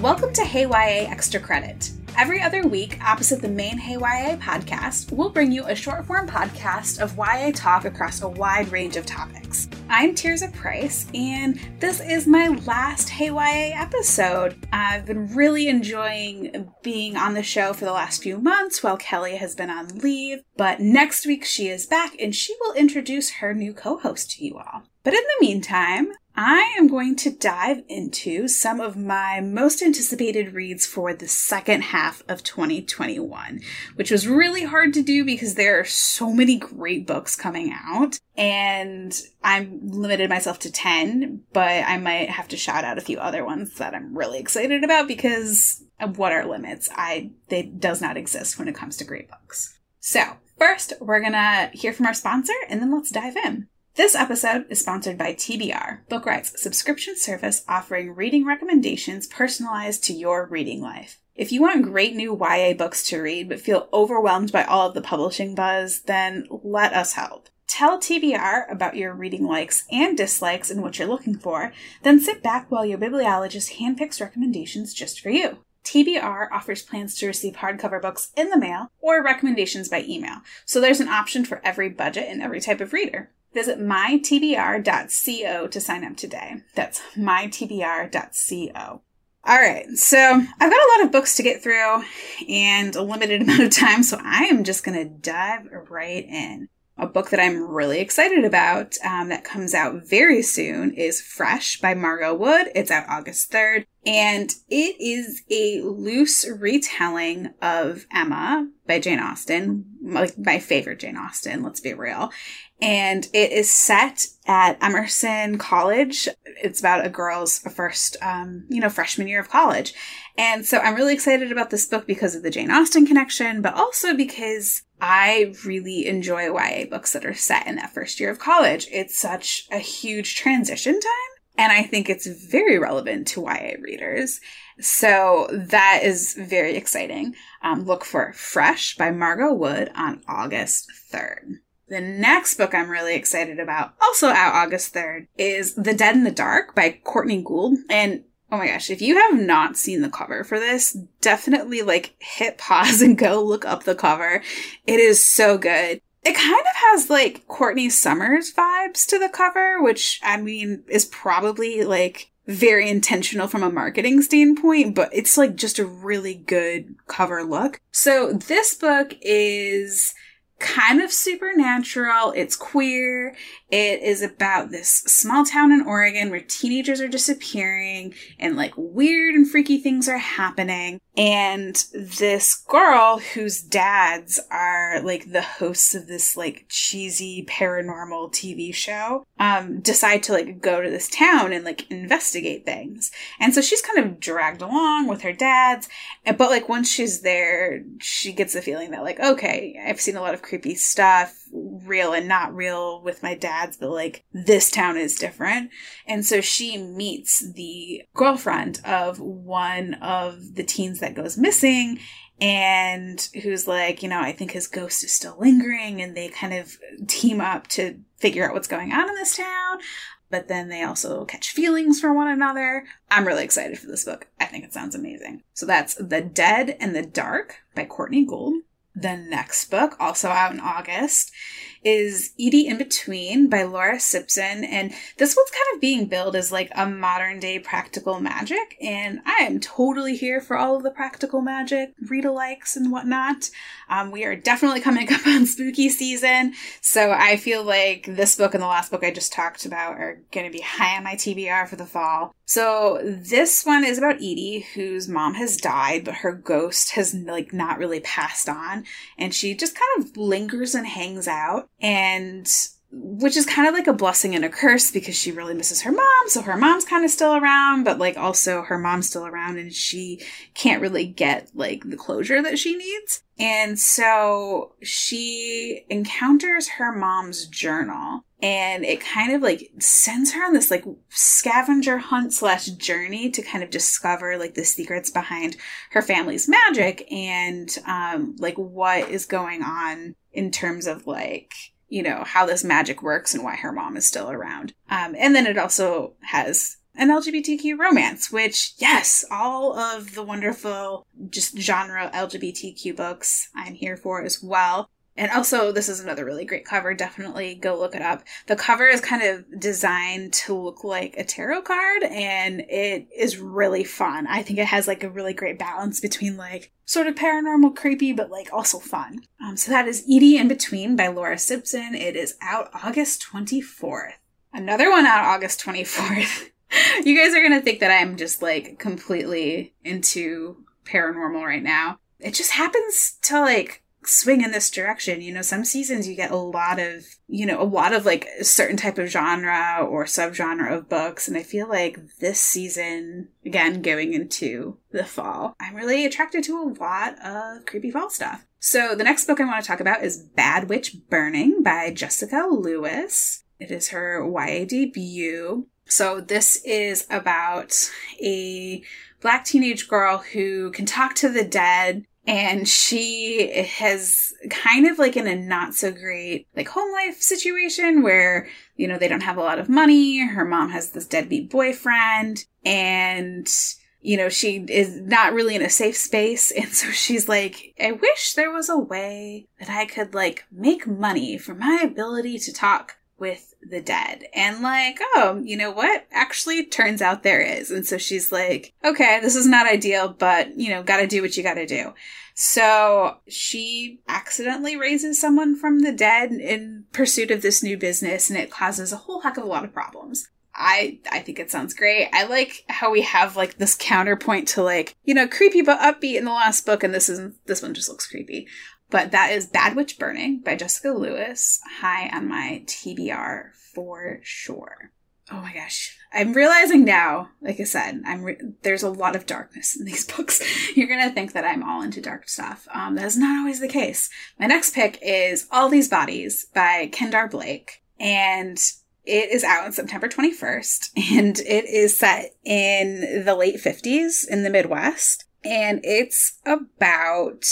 Welcome to Hey YA Extra Credit. Every other week, opposite the main Hey YA podcast, we'll bring you a short-form podcast of YA talk across a wide range of topics. I'm Tirza Price, and this is my last Hey YA episode. I've been really enjoying being on the show for the last few months while Kelly has been on leave, but next week she is back, and she will introduce her new co-host to you all. But in the meantime, I am going to dive into some of my most anticipated reads for the second half of 2021, which was really hard to do because there are so many great books coming out, and I'm limited myself to 10, but I might have to shout out a few other ones that I'm really excited about because of what are limits? They does not exist when it comes to great books. So first, we're going to hear from our sponsor, and then let's dive in. This episode is sponsored by TBR, BookRiot's subscription service offering reading recommendations personalized to your reading life. If you want great new YA books to read but feel overwhelmed by all of the publishing buzz, then let us help. Tell TBR about your reading likes and dislikes and what you're looking for, then sit back while your bibliologist handpicks recommendations just for you. TBR offers plans to receive hardcover books in the mail or recommendations by email, so there's an option for every budget and every type of reader. Visit mytbr.co to sign up today. That's mytbr.co. All right, so I've got a lot of books to get through and a limited amount of time, so I am just going to dive right in. A book that I'm really excited about that comes out very soon is Fresh by Margot Wood. It's out August 3rd, and it is a loose retelling of Emma by Jane Austen, like my favorite Jane Austen, let's be real. And it is set at Emerson College. It's about a girl's first, freshman year of college. And so I'm really excited about this book because of the Jane Austen connection, but also because I really enjoy YA books that are set in that first year of college. It's such a huge transition time, and I think it's very relevant to YA readers. So that is very exciting. Look for Fresh by Margot Wood on August 3rd. The next book I'm really excited about, also out August 3rd, is The Dead in the Dark by Courtney Gould. And oh my gosh, if you have not seen the cover for this, definitely hit pause and go look up the cover. It is so good. It kind of has Courtney Summers vibes to the cover, which I mean is probably very intentional from a marketing standpoint, but it's just a really good cover look. So this book is kind of supernatural. It's queer. It is about this small town in Oregon where teenagers are disappearing and weird and freaky things are happening. And this girl whose dads are the hosts of this cheesy paranormal TV show decide to go to this town and investigate things. And so she's kind of dragged along with her dads. But once she's there, she gets the feeling that okay, I've seen a lot of creepy stuff, real and not real, with my dads, but this town is different. And so she meets the girlfriend of one of the teens that goes missing, and who's I think his ghost is still lingering, and they kind of team up to figure out what's going on in this town. But then they also catch feelings for one another. I'm really excited for this book. I think it sounds amazing. So that's The Dead and the Dark by Courtney Gould. The next book, also out in August, is Edie in Between by Laura Sibson. And this one's kind of being billed as like a modern day practical magic. And I am totally here for all of the practical magic read-alikes and whatnot. We are definitely coming up on spooky season. So I feel like this book and the last book I just talked about are going to be high on my TBR for the fall. So this one is about Edie, whose mom has died, but her ghost has like not really passed on, and she just kind of lingers and hangs out, and which is kind of like a blessing and a curse because she really misses her mom. So her mom's kind of still around, but like also her mom's still around, and she can't really get like the closure that she needs. And so she encounters her mom's journal. And it kind of like sends her on this like scavenger hunt / journey to kind of discover like the secrets behind her family's magic and like what is going on in terms of like, you know, how this magic works and why her mom is still around. And then it also has an LGBTQ romance, which, yes, all of the wonderful just genre LGBTQ books I'm here for as well. And also, this is another really great cover. Definitely go look it up. The cover is kind of designed to look like a tarot card, and it is really fun. I think it has like a really great balance between like sort of paranormal, creepy, but like also fun. So that is Edie in Between by Laura Sibson. It is out August 24th. Another one out August 24th. You guys are going to think that I'm just like completely into paranormal right now. It just happens to like swing in this direction. You know, some seasons you get a lot of like a certain type of genre or subgenre of books, and I feel like this season, again going into the fall, I'm really attracted to a lot of creepy fall stuff. So the next book I want to talk about is Bad Witch Burning by Jessica Lewis. It is her YA debut. So this is about a Black teenage girl who can talk to the dead. And she has kind of like in a not so great like home life situation where, you know, they don't have a lot of money. Her mom has this deadbeat boyfriend, and, you know, she is not really in a safe space. And so she's like, I wish there was a way that I could like make money from my ability to talk with the dead. And like, oh, you know what? Actually, turns out there is. And so she's like, okay, this is not ideal, but, you know, gotta do what you gotta do. So she accidentally raises someone from the dead in pursuit of this new business, and it causes a whole heck of a lot of problems. I think it sounds great. I like how we have like this counterpoint to like, you know, creepy but upbeat in the last book, and this one just looks creepy. But that is Bad Witch Burning by Jessica Lewis. High on my TBR for sure. Oh my gosh. I'm realizing now, like I said, there's a lot of darkness in these books. You're going to think that I'm all into dark stuff. That's not always the case. My next pick is All These Bodies by Kendare Blake. And it is out on September 21st. And it is set in the late 50s in the Midwest. And it's about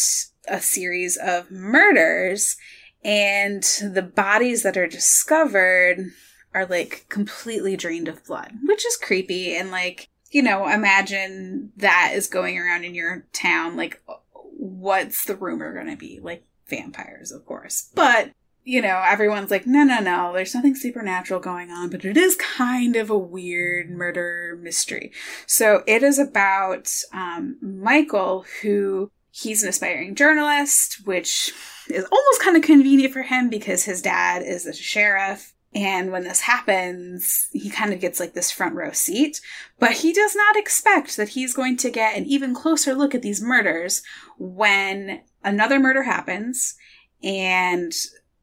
a series of murders, and the bodies that are discovered are like completely drained of blood, which is creepy. And like, you know, imagine that is going around in your town. Like, what's the rumor going to be? Like vampires, of course. But, you know, everyone's like, no, there's nothing supernatural going on, but it is kind of a weird murder mystery. So it is about Michael, who he's an aspiring journalist, which is almost kind of convenient for him because his dad is a sheriff. And when this happens, he kind of gets like this front row seat. But he does not expect that he's going to get an even closer look at these murders when another murder happens. And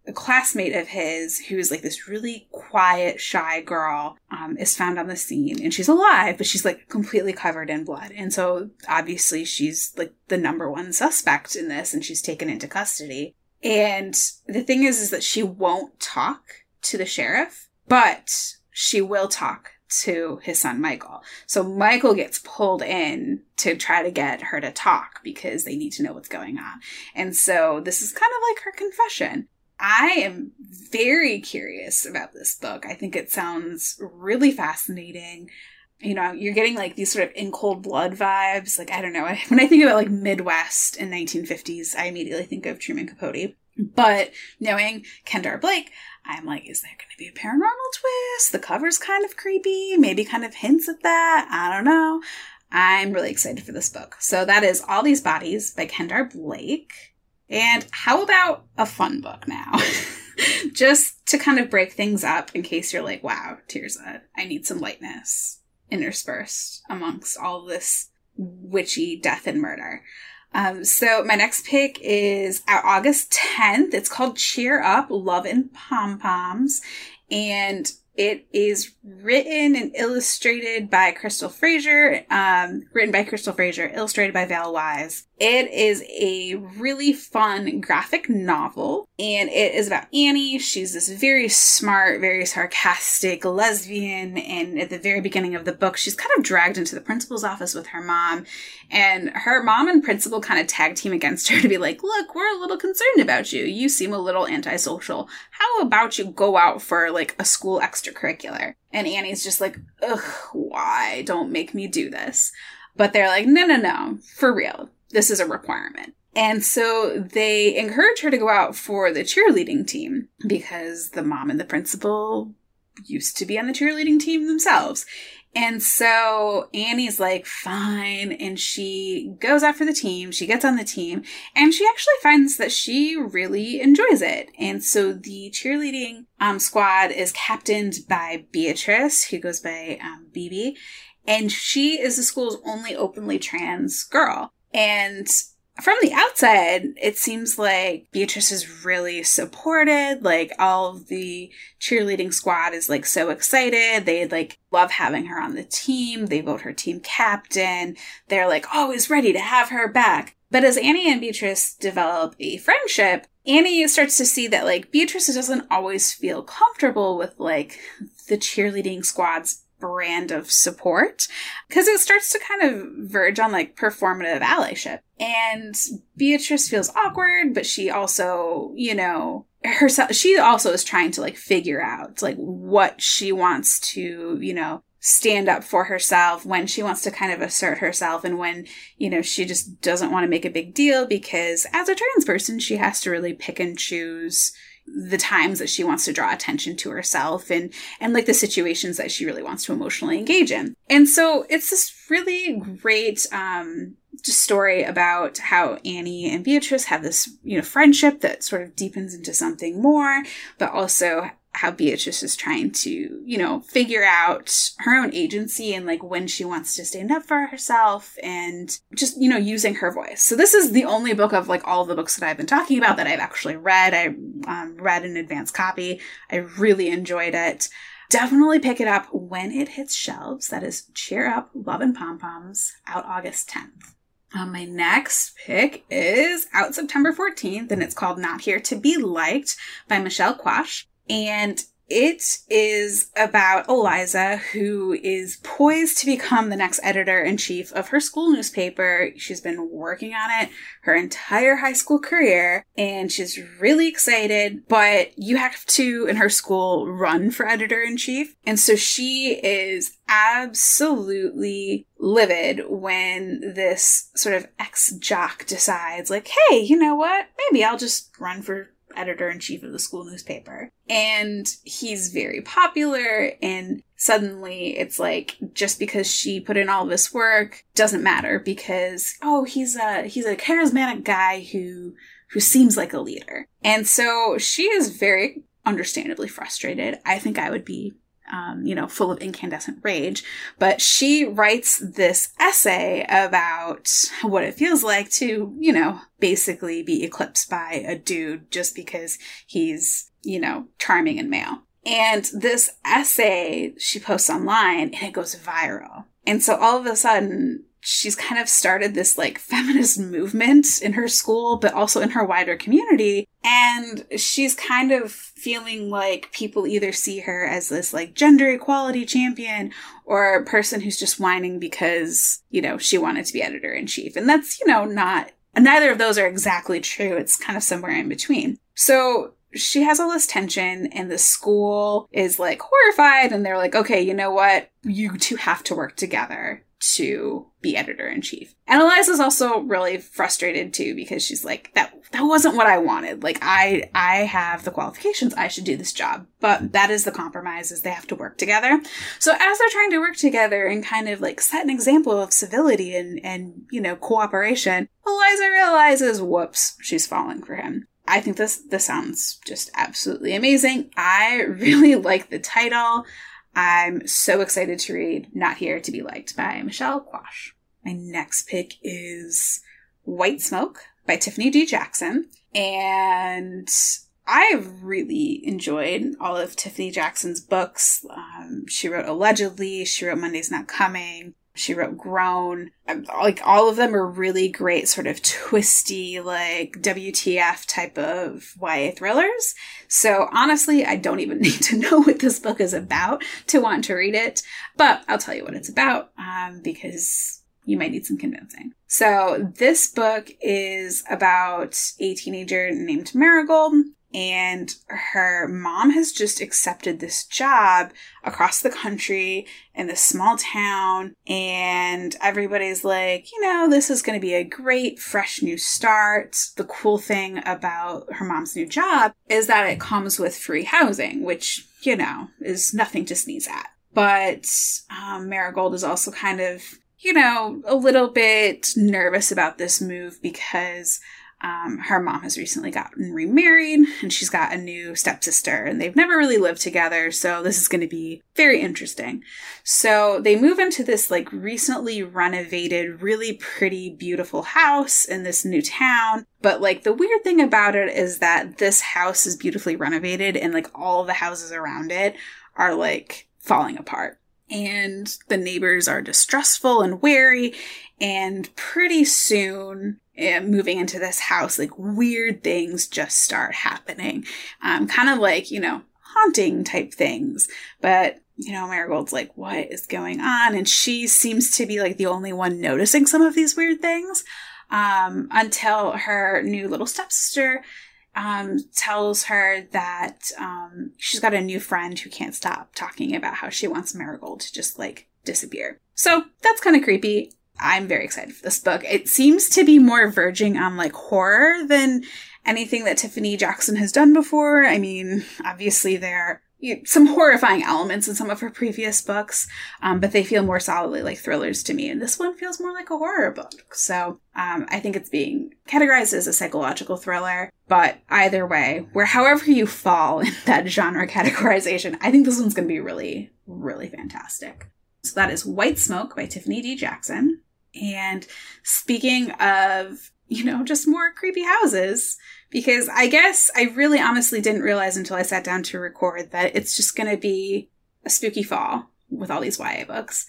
a classmate of his, who is like this really quiet, shy girl, is found on the scene, and she's alive, but she's like completely covered in blood. And so obviously she's like the number one suspect in this, and she's taken into custody. And the thing is that she won't talk to the sheriff, but she will talk to his son, Michael. So Michael gets pulled in to try to get her to talk because they need to know what's going on. And so this is kind of like her confession. I am very curious about this book. I think it sounds really fascinating. You know, you're getting like these sort of in cold blood vibes. Like, I don't know. When I think about like Midwest and 1950s, I immediately think of Truman Capote. But knowing Kendare Blake, I'm like, is there going to be a paranormal twist? The cover's kind of creepy. Maybe kind of hints at that. I don't know. I'm really excited for this book. So that is All These Bodies by Kendare Blake. And how about a fun book now? Just to kind of break things up in case you're like, wow, Tirza, I need some lightness interspersed amongst all this witchy death and murder. So my next pick is out August 10th. It's called Cheer Up, Love and Pom Poms. And it is written and illustrated by Crystal Frazier, illustrated by Val Wise. It is a really fun graphic novel, and it is about Annie. She's this very smart, very sarcastic lesbian, and at the very beginning of the book, she's kind of dragged into the principal's office with her mom, and her mom and principal kind of tag team against her to be like, look, we're a little concerned about you. You seem a little antisocial. How about you go out for, like, a school extracurricular? And Annie's just like, ugh, why? Don't make me do this. But they're like, no, for real. This is a requirement. And so they encourage her to go out for the cheerleading team because the mom and the principal used to be on the cheerleading team themselves. And so Annie's like, fine. And she goes out for the team. She gets on the team. And she actually finds that she really enjoys it. And so the cheerleading squad is captained by Beatrice, who goes by BB. And she is the school's only openly trans girl. And from the outside, it seems like Beatrice is really supported. Like, all of the cheerleading squad is, like, so excited. They, like, love having her on the team. They vote her team captain. They're, like, always ready to have her back. But as Annie and Beatrice develop a friendship, Annie starts to see that, like, Beatrice doesn't always feel comfortable with, like, the cheerleading squad's brand of support, because it starts to kind of verge on, like, performative allyship. And Beatrice feels awkward, but she also, you know, herself, she also is trying to, like, figure out, like, what she wants to, you know, stand up for herself, when she wants to kind of assert herself, and when, you know, she just doesn't want to make a big deal, because as a trans person, she has to really pick and choose the times that she wants to draw attention to herself and like the situations that she really wants to emotionally engage in. And so it's this really great story about how Annie and Beatrice have this, you know, friendship that sort of deepens into something more, but also how Beatrice is trying to, you know, figure out her own agency and, like, when she wants to stand up for herself and just, you know, using her voice. So this is the only book of, like, all the books that I've been talking about that I've actually read. I read an advance copy. I really enjoyed it. Definitely pick it up when it hits shelves. That is Cheer Up, Love and Pom Poms, out August 10th. My next pick is out September 14th, and it's called Not Here to Be Liked by Michelle Quash. And it is about Eliza, who is poised to become the next editor-in-chief of her school newspaper. She's been working on it her entire high school career, and she's really excited, but you have to, in her school, run for editor-in-chief. And so she is absolutely livid when this sort of ex-jock decides, like, hey, you know what? Maybe I'll just run for editor-in-chief of the school newspaper. And he's very popular, and suddenly it's like, just because she put in all this work doesn't matter, because, oh, he's a charismatic guy who seems like a leader. And so she is very understandably frustrated. I think I would be you know, full of incandescent rage. But she writes this essay about what it feels like to, you know, basically be eclipsed by a dude just because he's, you know, charming and male. And this essay she posts online, and it goes viral. And so all of a sudden, she's kind of started this, like, feminist movement in her school, but also in her wider community. And she's kind of feeling like people either see her as this, like, gender equality champion or a person who's just whining because, you know, she wanted to be editor-in-chief. And that's, you know, neither of those are exactly true. It's kind of somewhere in between. So she has all this tension, and the school is, like, horrified, and they're like, okay, you know what? You two have to work together to be editor-in-chief. And Eliza's also really frustrated, too, because she's like, that wasn't what I wanted. Like, I have the qualifications. I should do this job. But that is the compromise, is they have to work together. So as they're trying to work together and kind of, like, set an example of civility and you know, cooperation, Eliza realizes, whoops, she's falling for him. I think this sounds just absolutely amazing. I really like the title. I'm so excited to read Not Here to Be Liked by Michelle Quash. My next pick is White Smoke by Tiffany D. Jackson. And I've really enjoyed all of Tiffany Jackson's books. She wrote Allegedly. She wrote Monday's Not Coming. She wrote Grown. Like, all of them are really great sort of twisty, like, WTF type of YA thrillers. So honestly, I don't even need to know what this book is about to want to read it. But I'll tell you what it's about because you might need some convincing. So this book is about a teenager named Marigold. And her mom has just accepted this job across the country in this small town. And everybody's like, you know, this is going to be a great, fresh new start. The cool thing about her mom's new job is that it comes with free housing, which, you know, is nothing to sneeze at. But Marigold is also kind of, you know, a little bit nervous about this move because her mom has recently gotten remarried and she's got a new stepsister and they've never really lived together. So this is going to be very interesting. So they move into this like recently renovated, really pretty, beautiful house in this new town. But like the weird thing about it is that this house is beautifully renovated and like all the houses around it are like falling apart. And the neighbors are distrustful and wary. And pretty soon, moving into this house, like weird things just start happening. Kind of like, you know, haunting type things. But, you know, Marigold's like, what is going on? And she seems to be like the only one noticing some of these weird things until her new little stepsister tells her that she's got a new friend who can't stop talking about how she wants Marigold to just like disappear. So that's kind of creepy. I'm very excited for this book. It seems to be more verging on like horror than anything that Tiffany Jackson has done before. I mean, obviously there are some horrifying elements in some of her previous books, but they feel more solidly like thrillers to me. And this one feels more like a horror book. So I think it's being categorized as a psychological thriller. But either way, however you fall in that genre categorization, I think this one's going to be really, really fantastic. So that is White Smoke by Tiffany D. Jackson. And speaking of, you know, just more creepy houses, because I guess I really honestly didn't realize until I sat down to record that it's just going to be a spooky fall with all these YA books.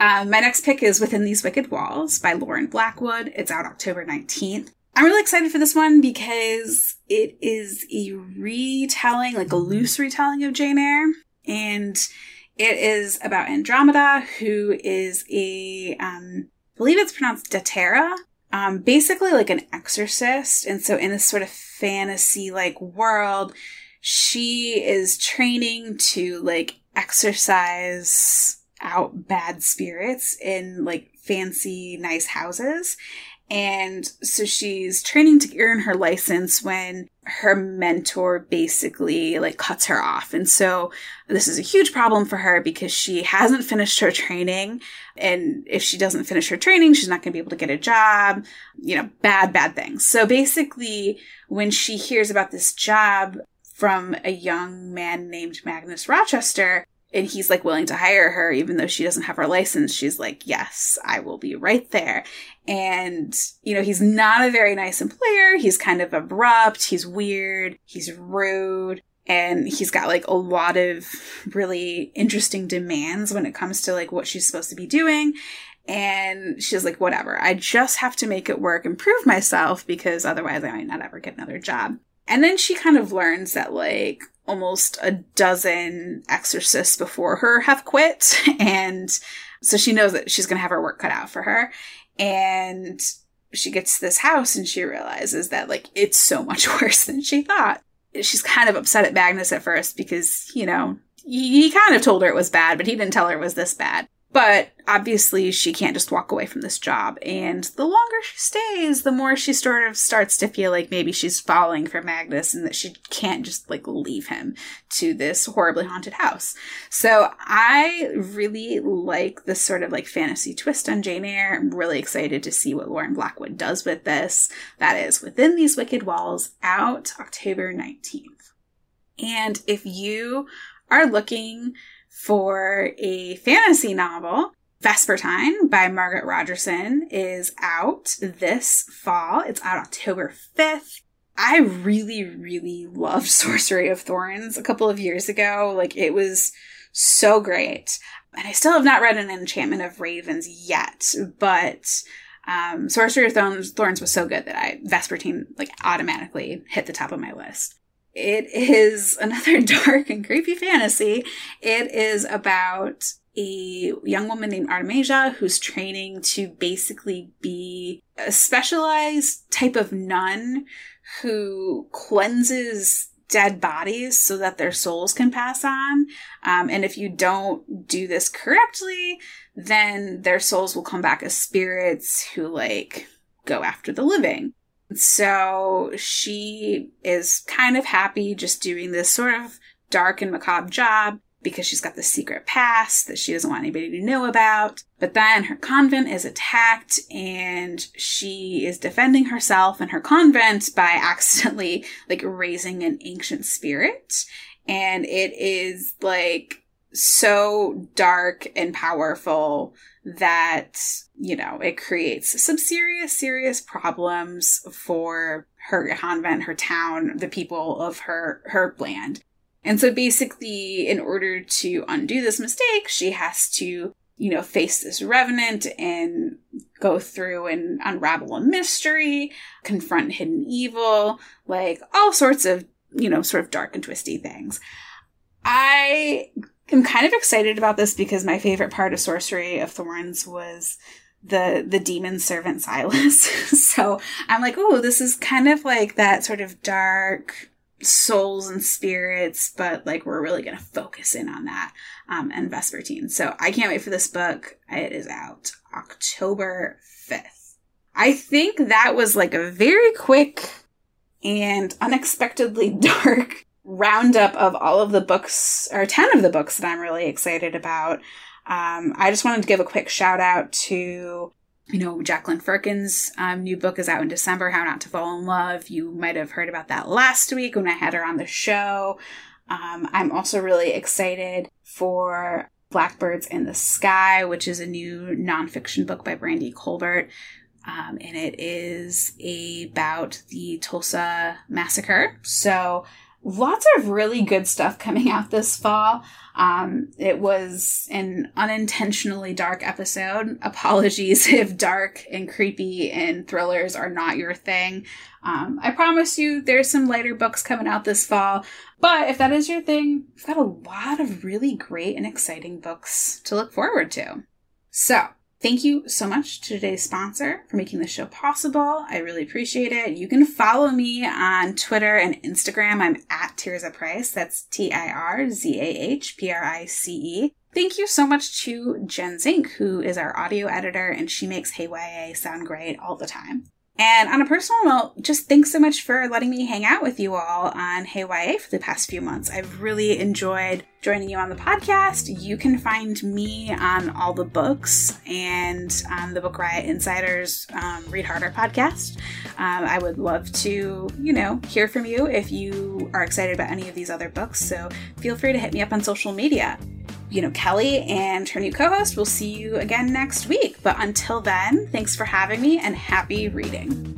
My next pick is Within These Wicked Walls by Lauren Blackwood. It's out October 19th. I'm really excited for this one because it is a retelling, like a loose retelling of Jane Eyre. And it is about Andromeda, who is a, I believe it's pronounced Daterra, basically like an exorcist. And so in this sort of fantasy-like world, she is training to like exorcise out bad spirits in like fancy, nice houses. And so she's training to earn her license when her mentor basically like cuts her off. And so this is a huge problem for her because she hasn't finished her training. And if she doesn't finish her training, she's not going to be able to get a job, you know, bad things. So basically when she hears about this job from a young man named Magnus Rochester, and he's like willing to hire her, even though she doesn't have her license. She's like, yes, I will be right there. And, you know, he's not a very nice employer. He's kind of abrupt. He's weird. He's rude. And he's got like a lot of really interesting demands when it comes to like what she's supposed to be doing. And she's like, whatever, I just have to make it work and prove myself because otherwise I might not ever get another job. And then she kind of learns that like almost a dozen exorcists before her have quit. And so she knows that she's going to have her work cut out for her. And she gets to this house and she realizes that like it's so much worse than she thought. She's kind of upset at Magnus at first because, you know, he kind of told her it was bad, but he didn't tell her it was this bad. But obviously she can't just walk away from this job. And the longer she stays, the more she sort of starts to feel like maybe she's falling for Magnus and that she can't just like leave him to this horribly haunted house. So I really like this sort of like fantasy twist on Jane Eyre. I'm really excited to see what Lauren Blackwood does with this. That is Within These Wicked Walls, out October 19th. And if you are looking for a fantasy novel, Vespertine by Margot Rochester is out this fall. It's out October 5th. I really, really loved Sorcery of Thorns a couple of years ago. Like, it was so great. And I still have not read An Enchantment of Ravens yet, but Sorcery of Thorns was so good that Vespertine like automatically hit the top of my list. It is another dark and creepy fantasy. It is about a young woman named Artemisia who's training to basically be a specialized type of nun who cleanses dead bodies so that their souls can pass on. And if you don't do this correctly, then their souls will come back as spirits who like go after the living. So she is kind of happy just doing this sort of dark and macabre job because she's got this secret past that she doesn't want anybody to know about. But then her convent is attacked and she is defending herself and her convent by accidentally like raising an ancient spirit. And it is like so dark and powerful that, you know, it creates some serious, serious problems for her convent, her town, the people of her land. And so basically, in order to undo this mistake, she has to, you know, face this revenant and go through and unravel a mystery, confront hidden evil, like all sorts of, you know, sort of dark and twisty things. I'm kind of excited about this because my favorite part of Sorcery of Thorns was the demon servant Silas. So I'm like, oh, this is kind of like that sort of dark souls and spirits, but like we're really going to focus in on that and Vespertine. So I can't wait for this book. It is out October 5th. I think that was like a very quick and unexpectedly dark roundup of all of the books, or 10 of the books that I'm really excited about. I just wanted to give a quick shout out to, you know, Jacqueline Firkin's new book is out in December, How Not to Fall in Love. You might have heard about that last week when I had her on the show. I'm also really excited for Blackbirds in the Sky, which is a new nonfiction book by Brandy Colbert. And it is about the Tulsa massacre. So lots of really good stuff coming out this fall. It was an unintentionally dark episode. Apologies if dark and creepy and thrillers are not your thing. I promise you there's some lighter books coming out this fall. But if that is your thing, we've got a lot of really great and exciting books to look forward to. So thank you so much to today's sponsor for making this show possible. I really appreciate it. You can follow me on Twitter and Instagram. I'm at Tirza Price. That's TIRZAHPRICE. Thank you so much to Jen Zink, who is our audio editor, and she makes Hey YA sound great all the time. And on a personal note, just thanks so much for letting me hang out with you all on Hey YA for the past few months. I've really enjoyed joining you on the podcast. You can find me on all the books and on the Book Riot Insiders Read Harder podcast. I would love to, you know, hear from you if you are excited about any of these other books. So feel free to hit me up on social media. You know, Kelly and her new co-host will see you again next week. But until then, thanks for having me and happy reading.